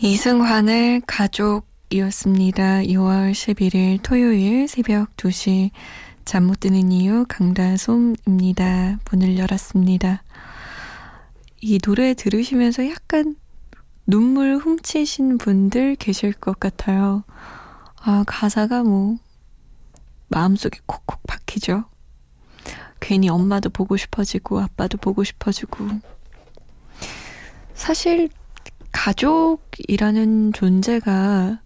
이승환의 가족이었습니다. 6월 11일 토요일 새벽 2시 잠 못 드는 이유 강다솜입니다. 문을 열었습니다. 이 노래 들으시면서 약간 눈물 훔치신 분들 계실 것 같아요. 아, 가사가 뭐 마음속에 콕콕 박히죠. 괜히 엄마도 보고 싶어지고 아빠도 보고 싶어지고. 사실 가족이라는 존재가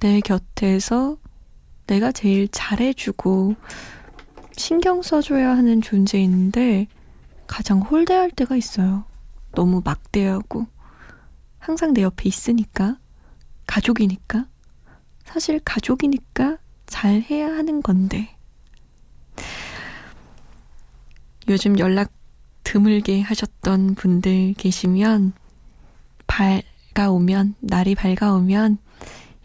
내 곁에서 내가 제일 잘해주고 신경 써줘야 하는 존재인데 가장 홀대할 때가 있어요. 너무 막대하고 항상 내 옆에 있으니까, 가족이니까, 사실 가족이니까 잘해야 하는 건데. 요즘 연락 드물게 하셨던 분들 계시면, 날이 밝아오면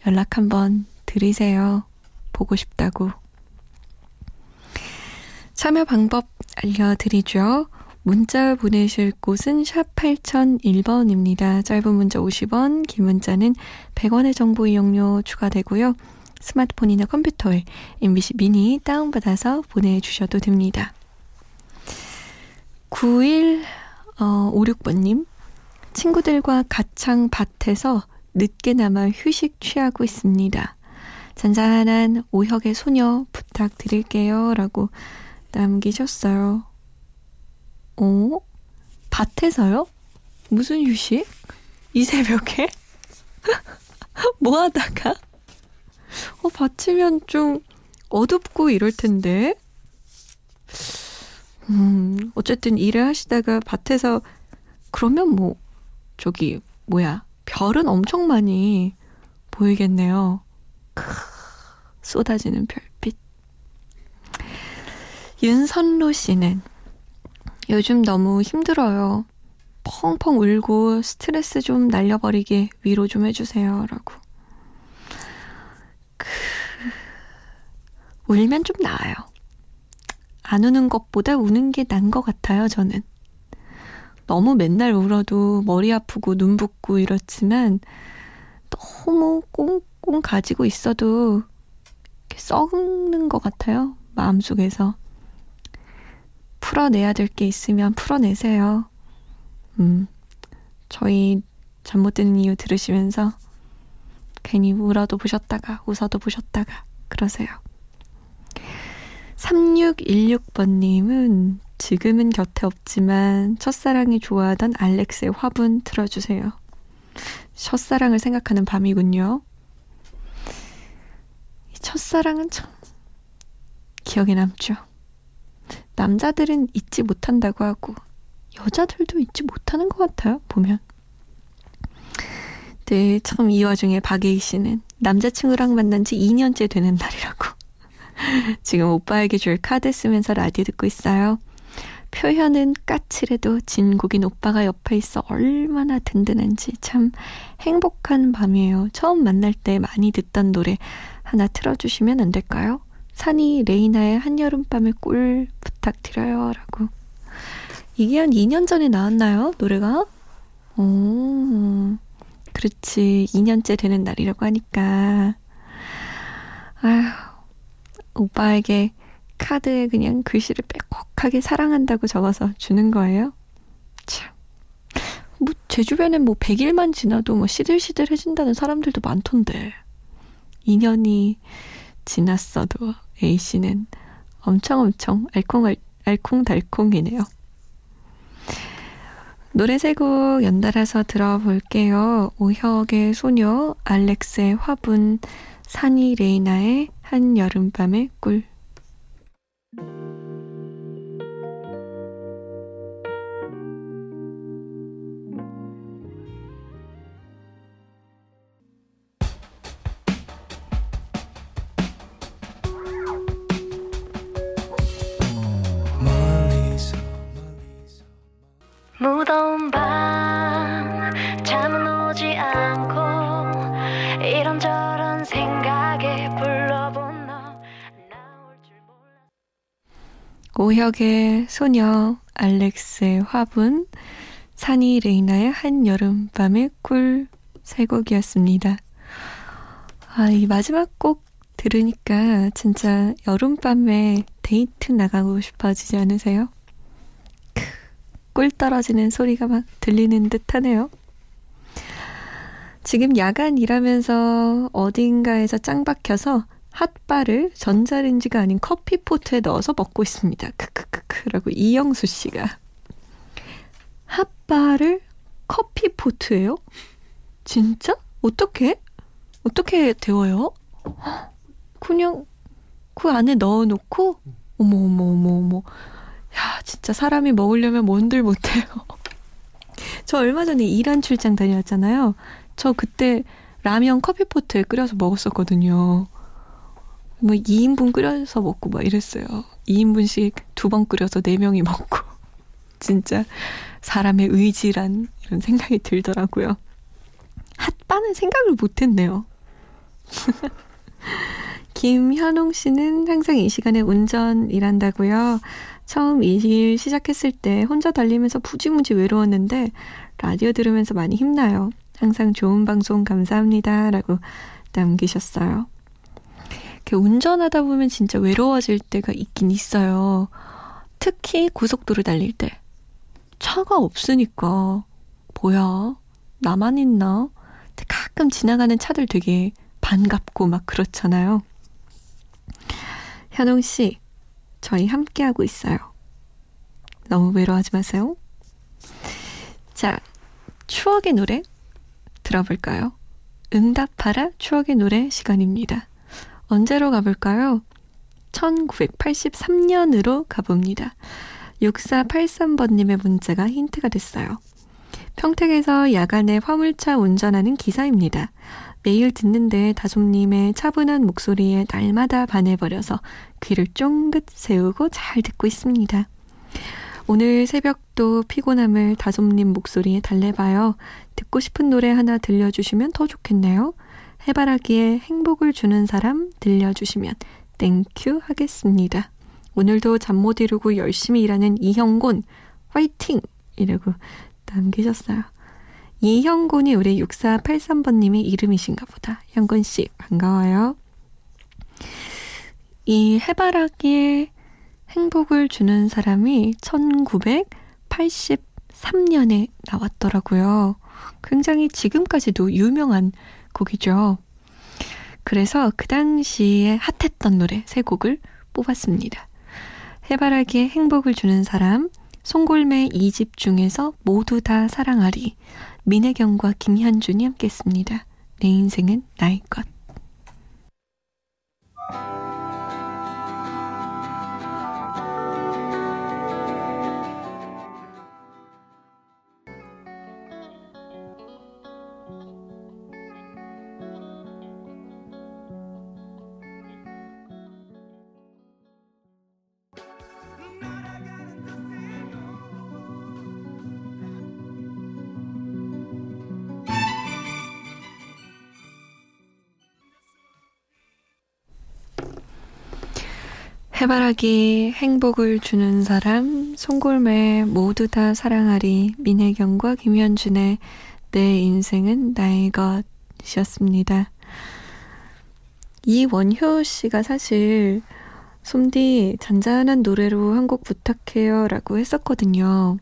연락 한번 드리세요. 보고 싶다고. 참여 방법 알려드리죠. 문자 보내실 곳은 샵 8001번입니다. 짧은 문자 50원, 긴 문자는 100원의 정보 이용료 추가되고요. 스마트폰이나 컴퓨터에 MBC 미니 다운받아서 보내주셔도 됩니다. 9156번님. 친구들과 가창 밭에서 늦게나마 휴식 취하고 있습니다. 잔잔한 오혁의 소녀 부탁드릴게요. 라고 남기셨어요. 어? 밭에서요? 무슨 휴식? 이 새벽에? 뭐 하다가? 밭이면 좀 어둡고 이럴 텐데. 어쨌든 일을 하시다가 밭에서 그러면 뭐 별은 엄청 많이 보이겠네요. 쏟아지는 별빛. 윤선로 씨는 요즘 너무 힘들어요. 펑펑 울고 스트레스 좀 날려버리게 위로 좀 해주세요. 라고. 울면 좀 나아요. 안 우는 것보다 우는 게 난 것 같아요, 저는. 너무 맨날 울어도 머리 아프고 눈 붓고 이렇지만 너무 꽁꽁 가지고 있어도 이렇게 썩는 것 같아요. 마음속에서. 풀어내야 될 게 있으면 풀어내세요. 저희 잠 못 드는 이유 들으시면서 괜히 울어도 보셨다가 웃어도 보셨다가 그러세요. 3616번님은 지금은 곁에 없지만 첫사랑이 좋아하던 알렉스의 화분 틀어주세요. 첫사랑을 생각하는 밤이군요. 첫사랑은 참 기억에 남죠. 남자들은 잊지 못한다고 하고 여자들도 잊지 못하는 것 같아요. 보면. 네, 참 이 와중에 박예희 씨는 남자친구랑 만난 지 2년째 되는 날이라고. 지금 오빠에게 줄 카드 쓰면서 라디오 듣고 있어요. 표현은 까칠해도 진국인 오빠가 옆에 있어 얼마나 든든한지 참 행복한 밤이에요. 처음 만날 때 많이 듣던 노래 하나 틀어주시면 안 될까요? 산이 레이나의 한여름밤의 꿀 부탁드려요. 라고. 이게 한 2년 전에 나왔나요? 노래가? 그렇지. 2년째 되는 날이라고 하니까. 아휴. 오빠에게 카드에 그냥 글씨를 빼곡하게 사랑한다고 적어서 주는 거예요. 참. 뭐 제 주변엔 100일만 지나도 시들시들해진다는 사람들도 많던데. 2년이 지났어도 A씨는 엄청 알콩달콩이네요. 노래 3곡 연달아서 들어볼게요. 오혁의 소녀, 알렉스의 화분, 산이 레이나의 한여름밤의 꿀. 무더운 밤 잠은 오지 않고 이런저런 생각에 불러본 너 나올 줄 몰라. 오혁의 소녀, 알렉스의 화분, 산이 레이나의 한여름밤의 꿀 세 곡이었습니다. 아, 이 마지막 곡 들으니까 진짜 여름밤에 데이트 나가고 싶어지지 않으세요? 꿀 떨어지는 소리가 막 들리는 듯하네요. 지금 야간 일하면서 어딘가에서 짱 박혀서 핫바를 전자레인지가 아닌 커피포트에 넣어서 먹고 있습니다. 크크크크라고 이영수 씨가. 핫바를 커피포트예요? 진짜? 어떻게 데워요? 그냥 그 안에 넣어놓고. 어머. 야, 진짜 사람이 먹으려면 뭔들 못해요. 저 얼마 전에 이란 출장 다녀왔잖아요. 저 그때 라면 커피포트에 끓여서 먹었었거든요. 뭐 2인분 끓여서 먹고 막 이랬어요. 2인분씩 2번 끓여서 4명이 먹고. 진짜 사람의 의지란 이런 생각이 들더라고요. 핫바는 생각을 못했네요. 김현웅 씨는 항상 이 시간에 운전 일한다고요. 처음 일 시작했을 때 혼자 달리면서 무지무지 외로웠는데 라디오 들으면서 많이 힘나요. 항상 좋은 방송 감사합니다. 라고 남기셨어요. 이렇게 운전하다 보면 진짜 외로워질 때가 있긴 있어요. 특히 고속도로 달릴 때. 차가 없으니까 뭐야? 나만 있나? 근데 가끔 지나가는 차들 되게 반갑고 막 그렇잖아요. 현웅 씨, 저희 함께하고 있어요. 너무 외로워하지 마세요. 자, 추억의 노래 들어볼까요? 응답하라 추억의 노래 시간입니다. 언제로 가볼까요? 1983년으로 가봅니다. 6483번님의 문자가 힌트가 됐어요. 평택에서 야간에 화물차 운전하는 기사입니다. 매일 듣는데 다솜님의 차분한 목소리에 날마다 반해버려서 귀를 쫑긋 세우고 잘 듣고 있습니다. 오늘 새벽도 피곤함을 다솜님 목소리에 달래봐요. 듣고 싶은 노래 하나 들려주시면 더 좋겠네요. 해바라기에 행복을 주는 사람 들려주시면 땡큐 하겠습니다. 오늘도 잠 못 이루고 열심히 일하는 이형곤 화이팅! 이라고 남기셨어요. 이형곤이 우리 6483번님의 이름이신가 보다. 형곤씨 반가워요. 이 해바라기에 행복을 주는 사람이 1983년에 나왔더라고요. 굉장히 지금까지도 유명한 곡이죠. 그래서 그 당시에 핫했던 노래 세 곡을 뽑았습니다. 해바라기에 행복을 주는 사람, 송골매 2집 중에서 모두 다 사랑하리, 민혜경과 김현준이 함께했습니다. 내 인생은 나의 것. 해바라기 행복을 주는 사람, 송골매 모두 다 사랑하리, 민혜경과 김현준의 내 인생은 나의 것이었습니다. 이원효 씨가 사실 솜디 잔잔한 노래로 한 곡 부탁해요 라고 했었거든요.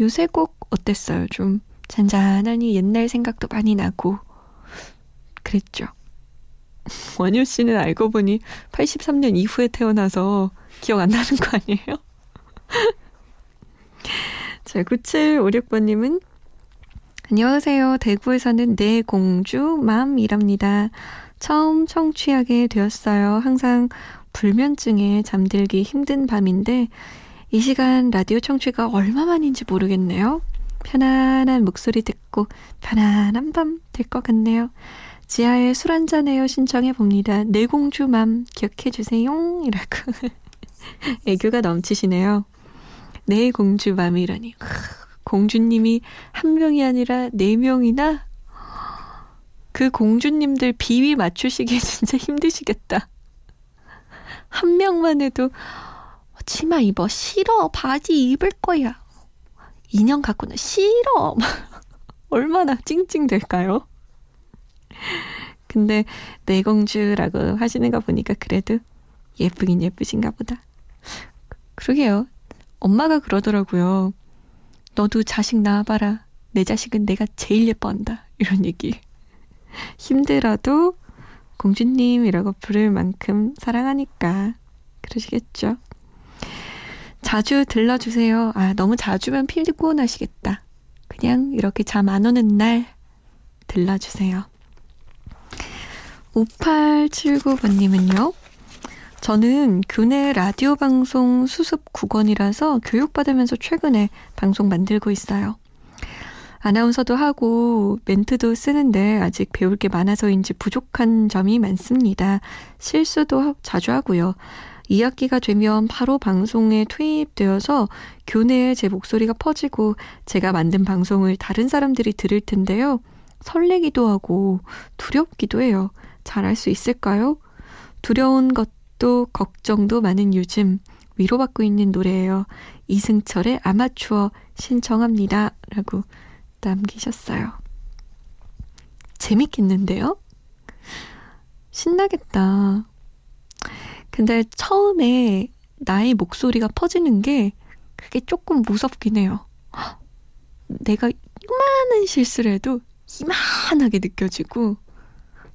요새 곡 어땠어요? 좀 잔잔하니 옛날 생각도 많이 나고 그랬죠. 원효 씨는 알고 보니 83년 이후에 태어나서 기억 안 나는 거 아니에요? 자, 9756번님은 안녕하세요. 대구에 사는 내 공주 맘이랍니다. 처음 청취하게 되었어요. 항상 불면증에 잠들기 힘든 밤인데 이 시간 라디오 청취가 얼마만인지 모르겠네요. 편안한 목소리 듣고 편안한 밤 될 것 같네요. 지하에 술 한잔해요 신청해봅니다. 내 공주맘 기억해주세요. 이라고 애교가 넘치시네요. 내 공주맘이라니. 공주님이 한 명이 아니라 4명이나? 그 공주님들 비위 맞추시기 진짜 힘드시겠다. 한 명만 해도 치마 입어, 싫어, 바지 입을 거야, 인형 갖고는 싫어, 얼마나 찡찡될까요? 근데 내 공주라고 하시는 거 보니까 그래도 예쁘긴 예쁘신가 보다. 그러게요. 엄마가 그러더라고요. 너도 자식 낳아봐라. 내 자식은 내가 제일 예뻐한다. 이런 얘기. 힘들어도 공주님이라고 부를 만큼 사랑하니까 그러시겠죠. 자주 들러주세요. 아, 너무 자주면 필드 고운하시겠다. 그냥 이렇게 잠 안 오는 날 들러주세요. 5879번님은요. 저는 교내 라디오 방송 수습 9권이라서 교육받으면서 최근에 방송 만들고 있어요. 아나운서도 하고 멘트도 쓰는데 아직 배울 게 많아서인지 부족한 점이 많습니다. 실수도 자주 하고요. 2학기가 되면 바로 방송에 투입되어서 교내에 제 목소리가 퍼지고 제가 만든 방송을 다른 사람들이 들을 텐데요. 설레기도 하고 두렵기도 해요. 잘할 수 있을까요? 두려운 것도 걱정도 많은 요즘 위로받고 있는 노래예요. 이승철의 아마추어 신청합니다. 라고 남기셨어요. 재밌겠는데요? 신나겠다. 근데 처음에 나의 목소리가 퍼지는 게 그게 조금 무섭긴 해요. 내가 이만한 실수를 해도 이만하게 느껴지고,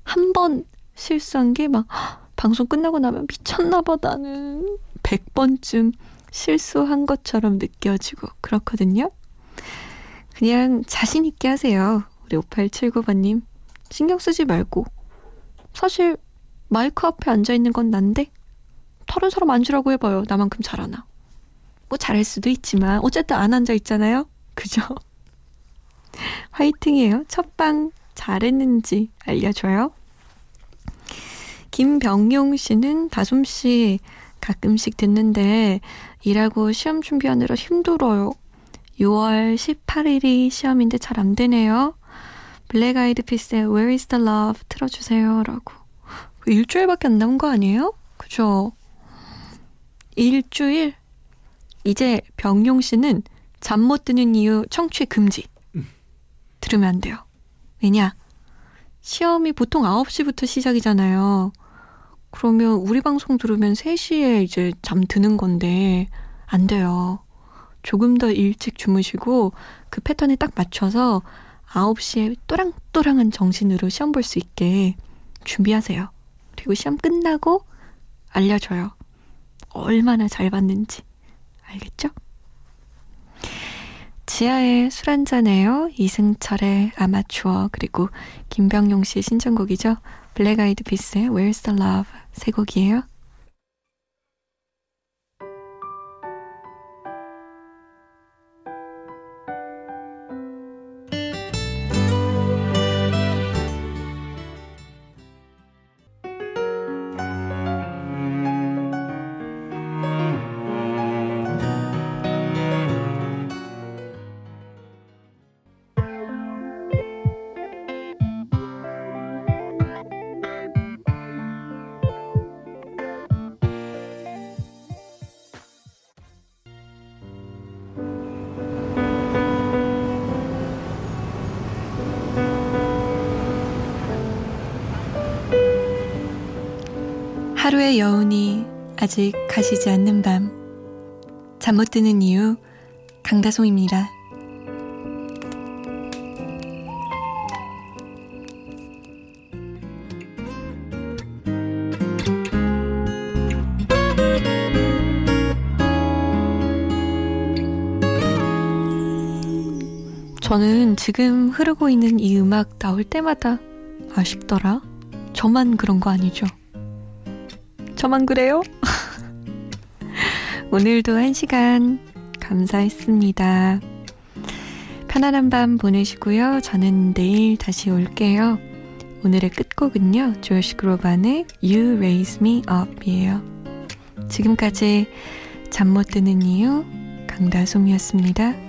한 번 실수한 게 막 방송 끝나고 나면 미쳤나 봐 나는 100번쯤 실수한 것처럼 느껴지고 그렇거든요. 그냥 자신 있게 하세요. 우리 5879번님 신경 쓰지 말고. 사실 마이크 앞에 앉아있는 건 난데 다른 사람 앉으라고 해봐요. 나만큼 잘하나. 뭐 잘할 수도 있지만 어쨌든 안 앉아있잖아요. 그죠? 화이팅이에요. 첫 방 잘했는지 알려줘요. 김병용 씨는 다솜 씨 가끔씩 듣는데 일하고 시험 준비하느라 힘들어요. 6월 18일이 시험인데 잘 안 되네요. 블랙 아이드 피스의 Where is the love 틀어주세요. 라고. 일주일밖에 안 남은 거 아니에요? 그죠? 일주일? 이제 병용 씨는 잠 못 드는 이유 청취 금지. 들으면 안 돼요. 왜냐? 시험이 보통 9시부터 시작이잖아요. 그러면 우리 방송 들으면 3시에 이제 잠 드는 건데 안 돼요. 조금 더 일찍 주무시고 그 패턴에 딱 맞춰서 9시에 또랑또랑한 정신으로 시험 볼 수 있게 준비하세요. 그리고 시험 끝나고 알려줘요. 얼마나 잘 봤는지. 알겠죠? 지하의 술 한잔해요. 이승철의 아마추어, 그리고 김병용 씨의 신청곡이죠. 블랙 아이드 피스의 Where's the Love, 세 곡이에요. 하루의 여운이 아직 가시지 않는 밤, 잠 못 드는 이유 강다솜입니다. 저는 지금 흐르고 있는 이 음악 나올 때마다 아쉽더라. 저만 그런 거 아니죠? 저만 그래요? 오늘도 1시간 감사했습니다. 편안한 밤 보내시고요. 저는 내일 다시 올게요. 오늘의 끝곡은요, 조시 그로반의 You Raise Me Up이에요. 지금까지 잠 못 드는 이유 강다솜이었습니다.